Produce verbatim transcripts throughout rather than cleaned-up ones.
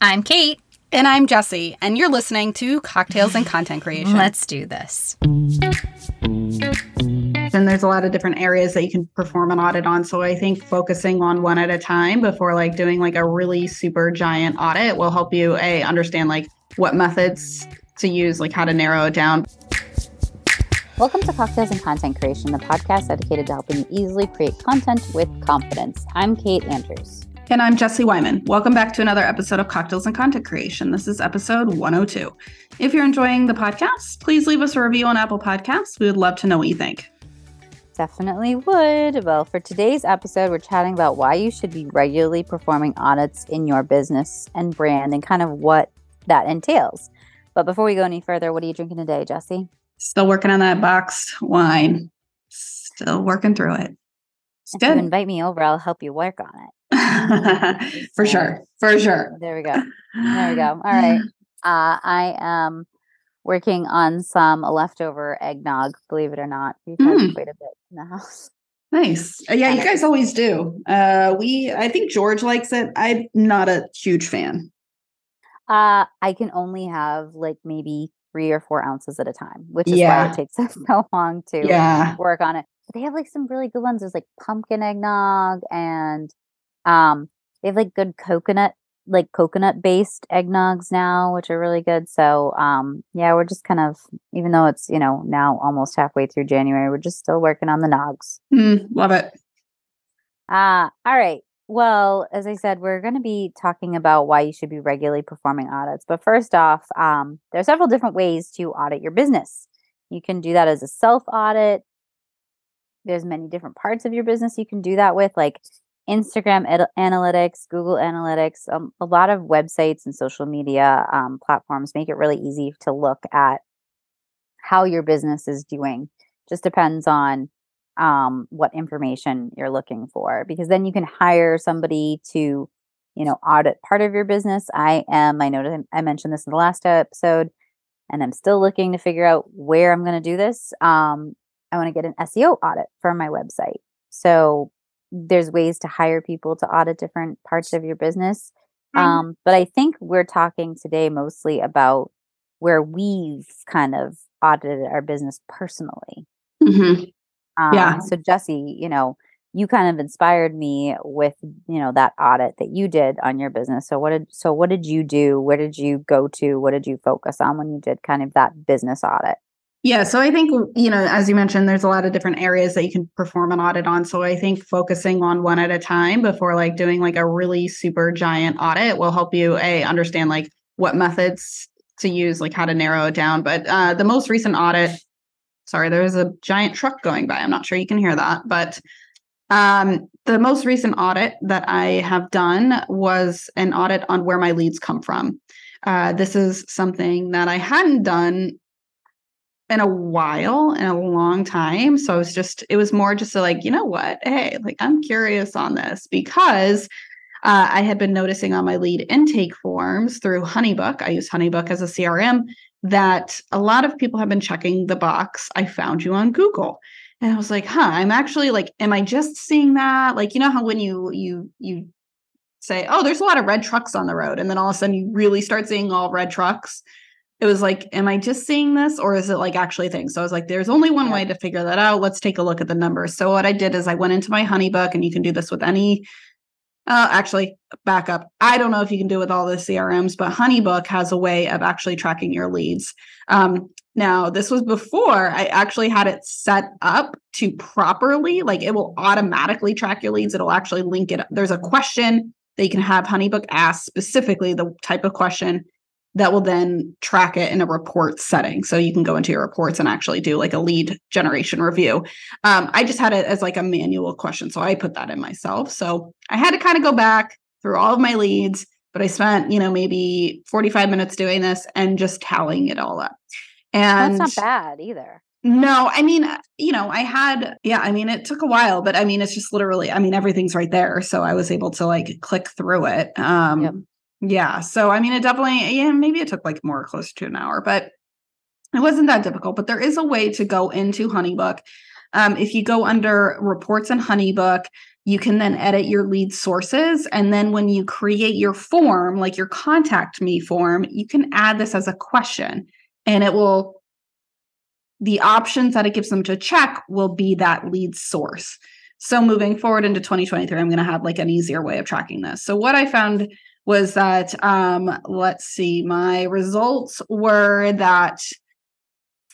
I'm Kate. And I'm Jessi, and you're listening to Cocktails and Content Creation. Let's do this. And there's a lot of different areas that you can perform an audit on. So I think focusing on one at a time before like doing like a really super giant audit will help you a understand like what methods to use, like how to narrow it down. Welcome to Cocktails and Content Creation, the podcast dedicated to helping you easily create content with confidence. I'm Kate Andrews. And I'm Jessi Wyman. Welcome back to another episode of Cocktails and Content Creation. This is episode one oh two. If you're enjoying the podcast, please leave us a review on Apple Podcasts. We would love to know what you think. Definitely would. Well, for today's episode, we're chatting about why you should be regularly performing audits in your business and brand and kind of what that entails. But before we go any further, what are you drinking today, Jessi? Still working on that boxed wine. Still working through it. It's if good. You invite me over, I'll help you work on it. for so, sure for sure there we go there we go all right uh I am working on some leftover eggnog, believe it or not. We've had mm. quite a bit in the house. Nice. Yeah, you guys always do. uh we I think George likes it. I'm not a huge fan. uh I can only have like maybe three or four ounces at a time, which is yeah. why it takes us so long to yeah. work on it. But they have like some really good ones. There's like pumpkin eggnog, and Um, they have like good coconut, like coconut based eggnogs now, which are really good. So, um, yeah, we're just kind of, even though it's, you know, now almost halfway through January, we're just still working on the nogs. Mm, love it. Uh, all right. Well, as I said, we're going to be talking about why you should be regularly performing audits. But first off, um, there are several different ways to audit your business. You can do that as a self audit. There's many different parts of your business you can do that with, like Instagram ad- Analytics, Google Analytics. Um, a lot of websites and social media um, platforms make it really easy to look at how your business is doing. Just depends on um, what information you're looking for, because then you can hire somebody to, you know, audit part of your business. I am, I know I mentioned this in the last episode, and I'm still looking to figure out where I'm going to do this. Um, I want to get an S E O audit for my website. So there's ways to hire people to audit different parts of your business. Um, but I think we're talking today mostly about where we've kind of audited our business personally. Mm-hmm. Um, yeah. So Jessi, you know, you kind of inspired me with, you know, that audit that you did on your business. So what did, so what did you do? Where did you go to? What did you focus on when you did kind of that business audit? Yeah. So I think, you know, as you mentioned, there's a lot of different areas that you can perform an audit on. So I think focusing on one at a time before like doing like a really super giant audit will help you a understand like what methods to use, like how to narrow it down. But uh, the most recent audit, sorry, there was a giant truck going by. I'm not sure you can hear that, but um, the most recent audit that I have done was an audit on where my leads come from. Uh, this is something that I hadn't done in a while, in a long time. So it was just, it was more just to like, you know what? Hey, like I'm curious on this, because uh, I had been noticing on my lead intake forms through HoneyBook. I use HoneyBook as a C R M, that a lot of people have been checking the box, I found you on Google. And I was like, huh, I'm actually like, am I just seeing that? Like, you know how when you, you, you say, oh, there's a lot of red trucks on the road, and then all of a sudden you really start seeing all red trucks. It was like, am I just seeing this, or is it like actually a thing? So I was like, there's only one way to figure that out. Let's take a look at the numbers. So what I did is I went into my HoneyBook, and you can do this with any, uh, actually back up. I don't know if you can do it with all the C R Ms, but HoneyBook has a way of actually tracking your leads. Um, now this was before I actually had it set up to properly, like it will automatically track your leads. It'll actually link it up. There's a question that you can have HoneyBook ask, specifically the type of question that will then track it in a report setting. So you can go into your reports and actually do like a lead generation review. Um, I just had it as like a manual question. So I put that in myself. So I had to kind of go back through all of my leads, but I spent, you know, maybe forty-five minutes doing this and just tallying it all up. And that's not bad either. No, I mean, you know, I had, yeah, I mean, it took a while, but I mean, it's just literally, I mean, everything's right there. So I was able to like click through it. Um, yep. Yeah. So, I mean, it definitely, yeah, maybe it took like more close to an hour, but it wasn't that difficult. But there is a way to go into HoneyBook Um, if you go under reports in HoneyBook, you can then edit your lead sources. And then when you create your form, like your contact me form, you can add this as a question, and it will, the options that it gives them to check will be that lead source. So moving forward into twenty twenty-three, I'm going to have like an easier way of tracking this. So what I found was that, um, let's see, my results were that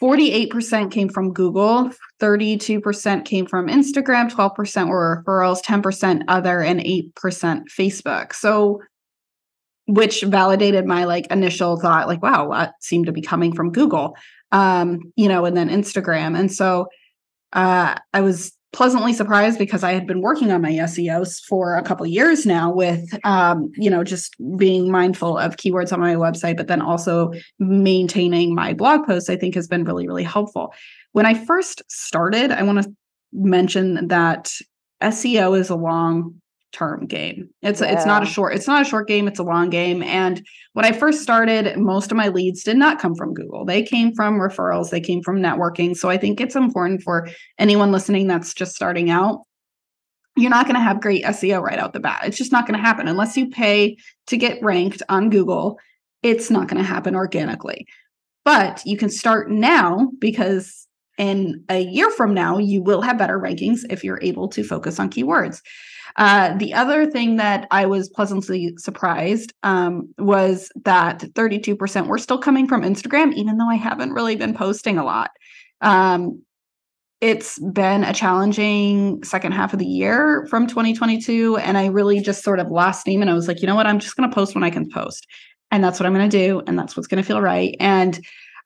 forty-eight percent came from Google, thirty-two percent came from Instagram, twelve percent were referrals, ten percent other, and eight percent Facebook. So, which validated my like initial thought, like, wow, that seemed to be coming from Google, um, you know, and then Instagram. And so uh, I was pleasantly surprised because I had been working on my S E Os for a couple of years now with, um, you know, just being mindful of keywords on my website, but then also maintaining my blog posts, I think has been really, really helpful. When I first started, I want to mention that S E O is a long term game. It's, yeah. it's not a short, it's not a short game. It's a long game. And when I first started, most of my leads did not come from Google. They came from referrals. They came from networking. So I think it's important for anyone listening that's just starting out. You're not going to have great S E O right out the bat. It's just not going to happen unless you pay to get ranked on Google. It's not going to happen organically, but you can start now because in a year from now, you will have better rankings if you're able to focus on keywords. Uh, the other thing that I was pleasantly surprised um, was that thirty-two percent were still coming from Instagram, even though I haven't really been posting a lot. Um, it's been a challenging second half of the year from twenty twenty-two, and I really just sort of lost steam, and I was like, you know what, I'm just going to post when I can post, and that's what I'm going to do, and that's what's going to feel right. And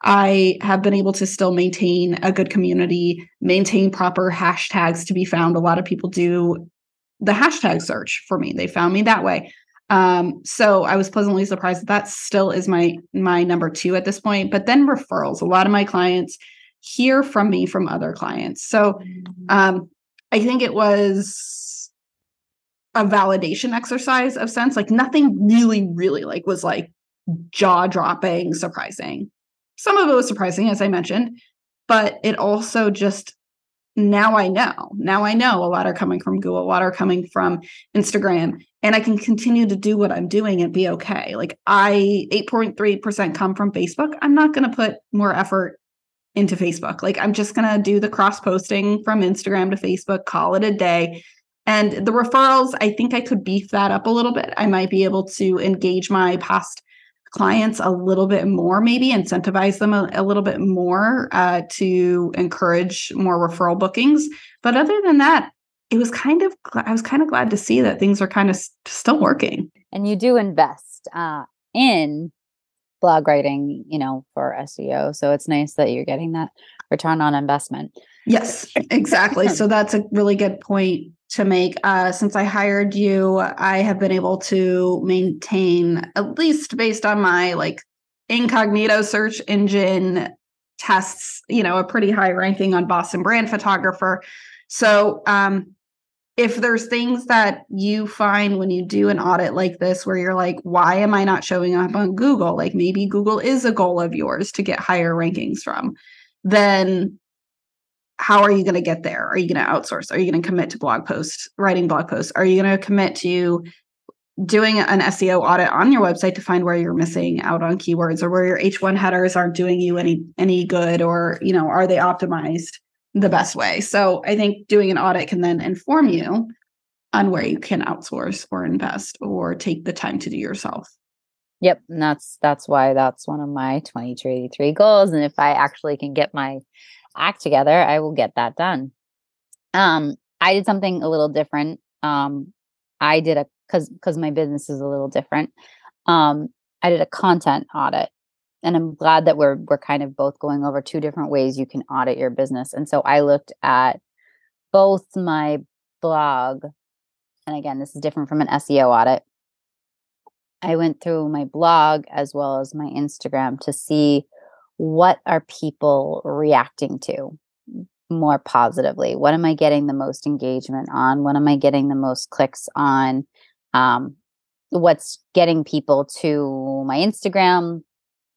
I have been able to still maintain a good community, maintain proper hashtags to be found. A lot of people do the hashtag search for me. They found me that way. Um, so I was pleasantly surprised that that still is my, my number two at this point. But then referrals, a lot of my clients hear from me from other clients. So um, I think it was a validation exercise of sense, like nothing really, really like was like jaw dropping, surprising. Some of it was surprising, as I mentioned, but it also just Now I know, now I know a lot are coming from Google, a lot are coming from Instagram, and I can continue to do what I'm doing and be okay. Like I, eight point three percent come from Facebook. I'm not going to put more effort into Facebook. Like I'm just going to do the cross posting from Instagram to Facebook, call it a day. And the referrals, I think I could beef that up a little bit. I might be able to engage my past clients a little bit more, maybe incentivize them a, a little bit more uh, to encourage more referral bookings. But other than that, it was kind of, I was kind of glad to see that things are kind of still working. And you do invest uh, in blog writing, you know, for S E O. So it's nice that you're getting that return on investment. Yes, exactly. So that's a really good point to make. Uh, since I hired you, I have been able to maintain, at least based on my like incognito search engine tests, you know, a pretty high ranking on Boston Brand Photographer. So um, if there's things that you find when you do an audit like this, where you're like, why am I not showing up on Google? Like maybe Google is a goal of yours to get higher rankings from, then how are you going to get there? Are you going to outsource? Are you going to commit to blog posts, writing blog posts? Are you going to commit to doing an S E O audit on your website to find where you're missing out on keywords or where your H one headers aren't doing you any, any good, or, you know, are they optimized the best way? So I think doing an audit can then inform you on where you can outsource or invest or take the time to do yourself. Yep. And that's, that's why that's one of my twenty twenty-three goals. And if I actually can get my act together, I will get that done. Um, I did something a little different. Um, I did a, cause, cause my business is a little different. Um, I did a content audit, and I'm glad that we're, we're kind of both going over two different ways you can audit your business. And so I looked at both my blog. And again, this is different from an S E O audit. I went through my blog as well as my Instagram to see what are people reacting to more positively? What am I getting the most engagement on? What am I getting the most clicks on? Um, what's getting people to my Instagram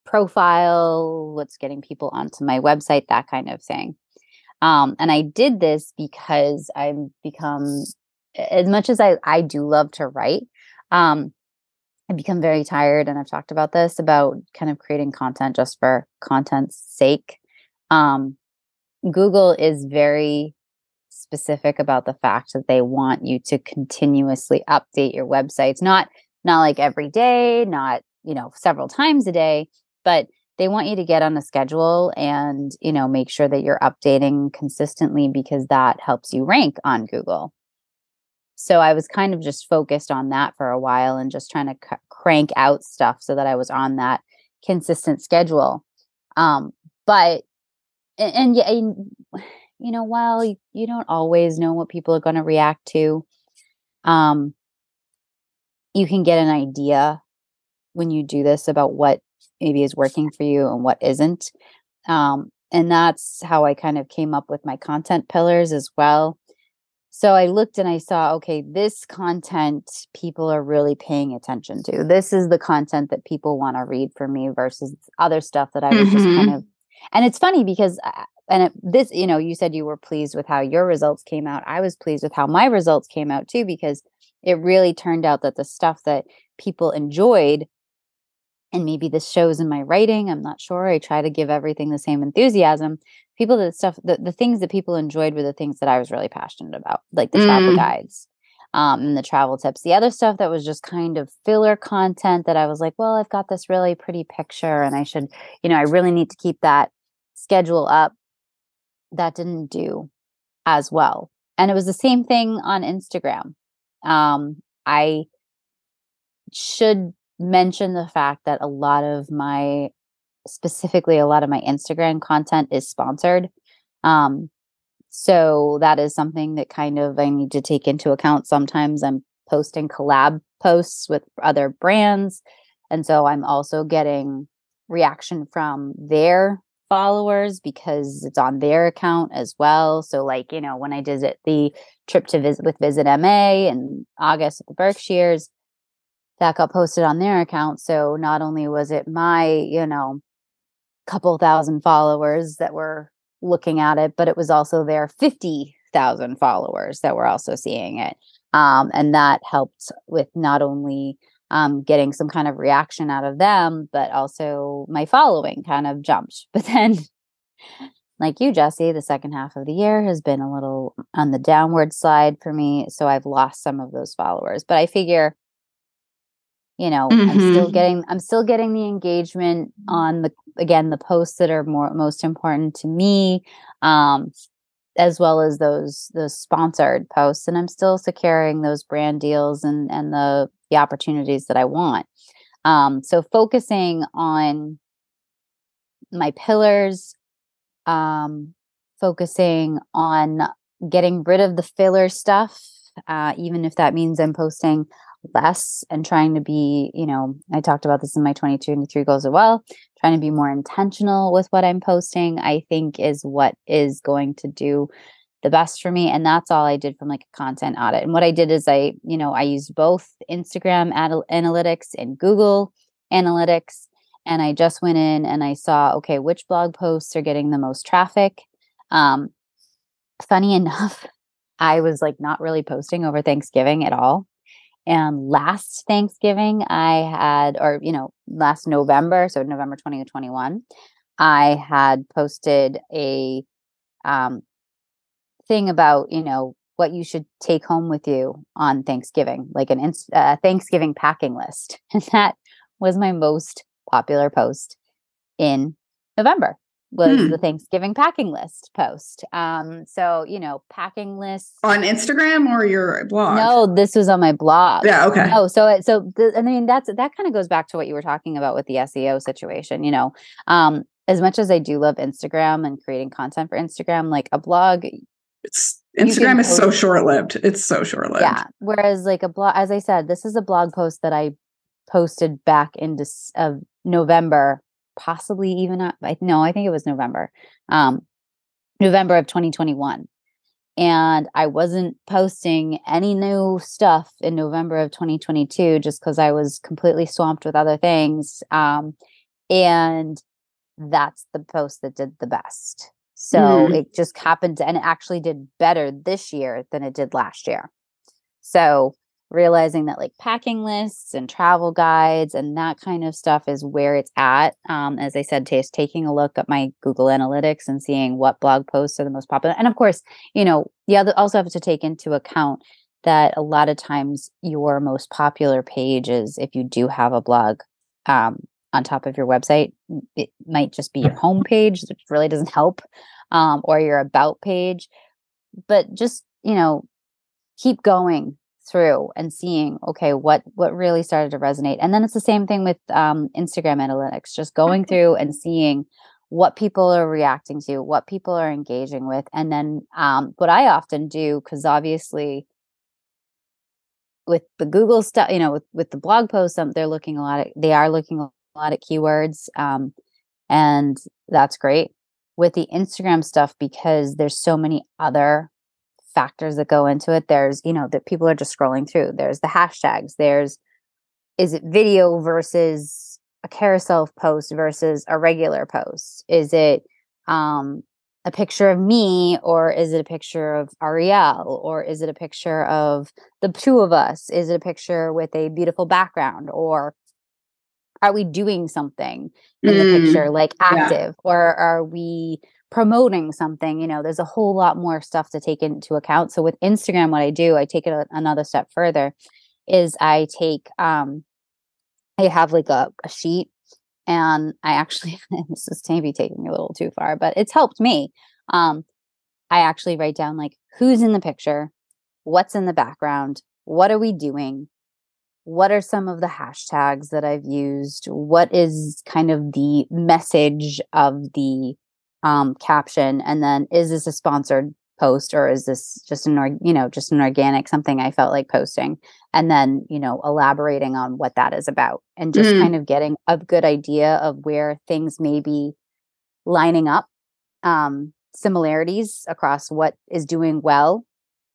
profile? What's getting people onto my website? That kind of thing. Um, and I did this because I've become, as much as I, I do love to write, um, I've become very tired, and I've talked about this, about kind of creating content just for content's sake. Um, Google is very specific about the fact that they want you to continuously update your websites, not not like every day, not, you know, several times a day, but they want you to get on a schedule and, you know, make sure that you're updating consistently, because that helps you rank on Google. So I was kind of just focused on that for a while and just trying to c- crank out stuff so that I was on that consistent schedule. Um, but, and, and, and you know, while you, you don't always know what people are going to react to, um, you can get an idea when you do this about what maybe is working for you and what isn't. Um, and that's how I kind of came up with my content pillars as well. So I looked and I saw, okay, this content people are really paying attention to. This is the content that people want to read from me versus other stuff that I was mm-hmm. just kind of, and it's funny because, and it, this, you know, you said you were pleased with how your results came out. I was pleased with how my results came out too, because it really turned out that the stuff that people enjoyed, and maybe this shows in my writing, I'm not sure, I try to give everything the same enthusiasm. People that stuff, the, the things that people enjoyed were the things that I was really passionate about, like the mm. travel guides um, and the travel tips. The other stuff that was just kind of filler content that I was like, well, I've got this really pretty picture and I should, you know, I really need to keep that schedule up. That didn't do as well. And it was the same thing on Instagram. Um, I should mention the fact that a lot of my specifically a lot of my Instagram content is sponsored. Um, so that is something that kind of I need to take into account. Sometimes I'm posting collab posts with other brands. And so I'm also getting reaction from their followers because it's on their account as well. So like, you know, when I did it, the trip to visit with VisitMA in August at the Berkshires, that got posted on their account. So not only was it my, you know, couple thousand followers that were looking at it, but it was also their fifty thousand followers that were also seeing it. Um, and that helped with not only um, getting some kind of reaction out of them, but also my following kind of jumped. But then, like you, Jessi, the second half of the year has been a little on the downward slide for me. So I've lost some of those followers. But I figure, you know, mm-hmm. I'm still getting, I'm still getting the engagement on the, again, the posts that are more, most important to me, um, as well as those, those sponsored posts. And I'm still securing those brand deals and, and the, the opportunities that I want. Um, so focusing on my pillars, um, focusing on getting rid of the filler stuff, uh, even if that means I'm posting less and trying to be, you know, I talked about this in my twenty-two and twenty-three goals as well, trying to be more intentional with what I'm posting, I think is what is going to do the best for me. And that's all I did from like a content audit. And what I did is I, you know, I used both Instagram ad- Analytics and Google Analytics. And I just went in and I saw, okay, which blog posts are getting the most traffic. Um, funny enough, I was like not really posting over Thanksgiving at all. And last Thanksgiving I had, or, you know, last November, so November twenty twenty-one, I had posted a um, thing about, you know, what you should take home with you on Thanksgiving, like an uh, Thanksgiving packing list. And that was my most popular post in November, was hmm. the Thanksgiving packing list post. Um, so, you know, packing lists. On Instagram or your blog? No, this was on my blog. Yeah, okay. Oh, so, it, so th- I mean, that's, that kind of goes back to what you were talking about with the S E O situation, you know. Um, as much as I do love Instagram and creating content for Instagram, like a blog. It's, Instagram is so short-lived. It's so short-lived. Yeah, whereas like a blog, as I said, this is a blog post that I posted back in Des- uh, November possibly even not, I, no, I think it was November, um, November of twenty twenty-one. And I wasn't posting any new stuff in November of twenty twenty-two, just because I was completely swamped with other things. Um, and that's the post that did the best. So mm-hmm. it just happened and it actually did better this year than it did last year. So realizing that like packing lists and travel guides and that kind of stuff is where it's at. Um, as I said, t- taking a look at my Google Analytics and seeing what blog posts are the most popular. And of course, you know, you also have to take into account that a lot of times your most popular page is, if you do have a blog um, on top of your website, it might just be your homepage, which really doesn't help, um, or your about page. But just, you know, keep going through and seeing, okay, what what really started to resonate. And then it's the same thing with um, Instagram Analytics, just going through and seeing what people are reacting to, what people are engaging with. And then um, what I often do, because obviously with the Google stuff, you know, with, with the blog posts, um, they're looking a lot at, they are looking a lot at keywords. Um, and that's great. With the Instagram stuff, because there's so many other factors that go into it. There's, you know, that people are just scrolling through. There's the hashtags. There's, is it video versus a carousel post versus a regular post? Is it um, a picture of me, or is it a picture of Ariel, or is it a picture of the two of us? Is it a picture with a beautiful background, or are we doing something in mm, the picture, like active, yeah. or are we promoting something? You know, there's a whole lot more stuff to take into account. So with Instagram, what I do, I take it a, another step further, is I take, um, I have like a, a sheet, and I actually, this is maybe taking me a little too far, but it's helped me. Um, I actually write down like who's in the picture, what's in the background, what are we doing? What are some of the hashtags that I've used? What is kind of the message of the um, caption? And then is this a sponsored post, or is this just an, or, you know, just an organic, something I felt like posting? And then, you know, elaborating on what that is about, and just mm. kind of getting a good idea of where things may be lining up, um, similarities across what is doing well.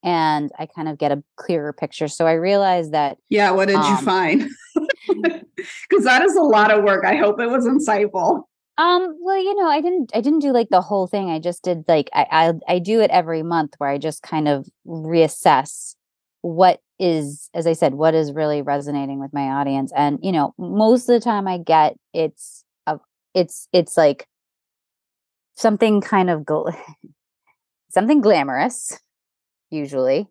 And I kind of get a clearer picture. So I realized that. Yeah. What did um, you find? Because that is a lot of work. I hope it was insightful. Um, well, you know, I didn't, I didn't do like the whole thing. I just did like, I, I, I do it every month, where I just kind of reassess what is, as I said, what is really resonating with my audience. And, you know, most of the time I get, it's, a, it's, it's like something kind of, gl- something glamorous, usually,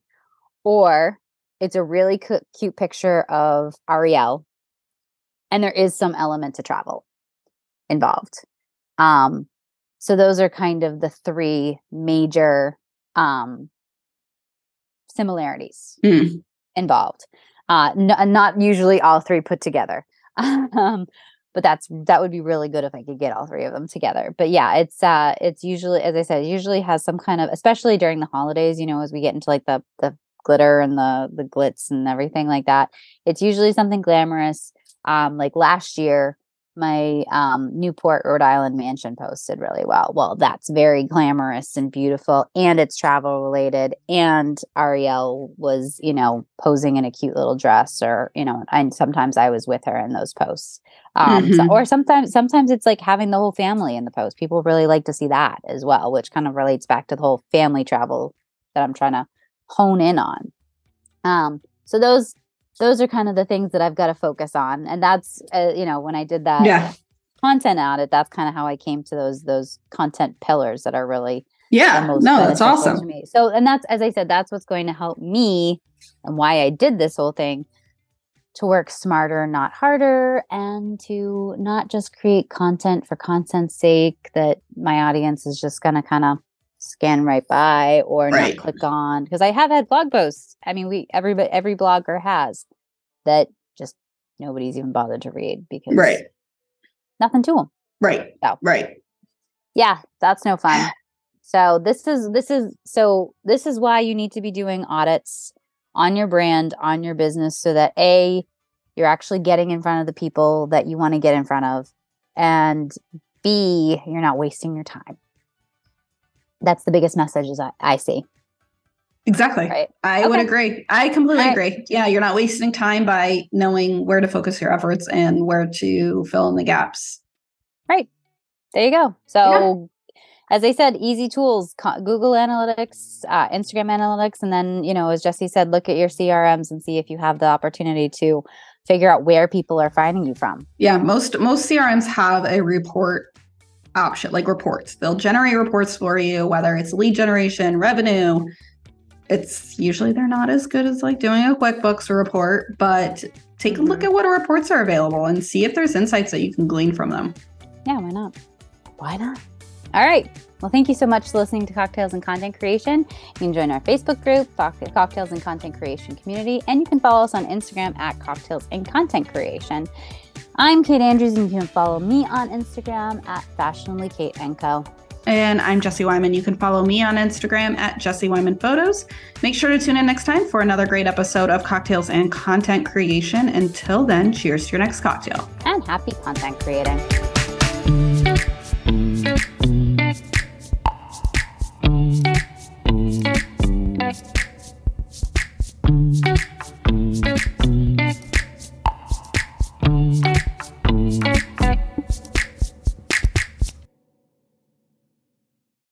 or it's a really cu- cute picture of Ariel, and there is some element to travel involved. Um, so those are kind of the three major um, similarities mm. involved. Uh, n- not usually all three put together, um, but that's that would be really good if I could get all three of them together. But yeah, it's uh, it's usually, as I said, it usually has some kind of, especially during the holidays, you know, as we get into like the the glitter and the the glitz and everything like that. It's usually something glamorous. Um, like last year, my um, Newport, Rhode Island mansion post did really well. Well, that's very glamorous and beautiful, and it's travel related. And Ariel was, you know, posing in a cute little dress, or, you know, and sometimes I was with her in those posts. Um, mm-hmm. so, or sometimes, sometimes it's like having the whole family in the post. People really like to see that as well, which kind of relates back to the whole family travel that I'm trying to hone in on. Um, so those. Those are kind of the things that I've got to focus on. And that's, uh, you know, when I did that yeah. content audit, that's kind of how I came to those those content pillars that are really yeah, the most no, that's awesome. To me. So, and that's, as I said, that's what's going to help me and why I did this whole thing, to work smarter, not harder, and to not just create content for content's sake that my audience is just going to kind of scan right by or right. not click on. Because I have had blog posts. I mean, we everybody every blogger has that, just nobody's even bothered to read because right. nothing to them. Right. So, right. Yeah, that's no fun. So this is this is so this is why you need to be doing audits on your brand, on your business, so that A, you're actually getting in front of the people that you want to get in front of, and B, you're not wasting your time. That's the biggest messages I, I see. Exactly. Right? I okay. would agree. I completely right. agree. Yeah. You're not wasting time by knowing where to focus your efforts and where to fill in the gaps. Right. There you go. So yeah. as I said, easy tools, Google Analytics, uh, Instagram Analytics. And then, you know, as Jessi said, look at your C R Ms and see if you have the opportunity to figure out where people are finding you from. Yeah. Most, most C R Ms have a report option, like reports. They'll generate reports for you, whether it's lead generation, revenue. It's usually, they're not as good as like doing a QuickBooks report, but take a look at what reports are available and see if there's insights that you can glean from them. Yeah, why not? Why not? All right. Well, thank you so much for listening to Cocktails and Content Creation. You can join our Facebook group, Cocktails and Content Creation Community, and you can follow us on Instagram at Cocktails and Content Creation. I'm Kate Andrews, and you can follow me on Instagram at Fashionably Kate and Co. And I'm Jessi Wyman. You can follow me on Instagram at Jessi Wyman Photos. Make sure to tune in next time for another great episode of Cocktails and Content Creation. Until then, cheers to your next cocktail. And happy content creating.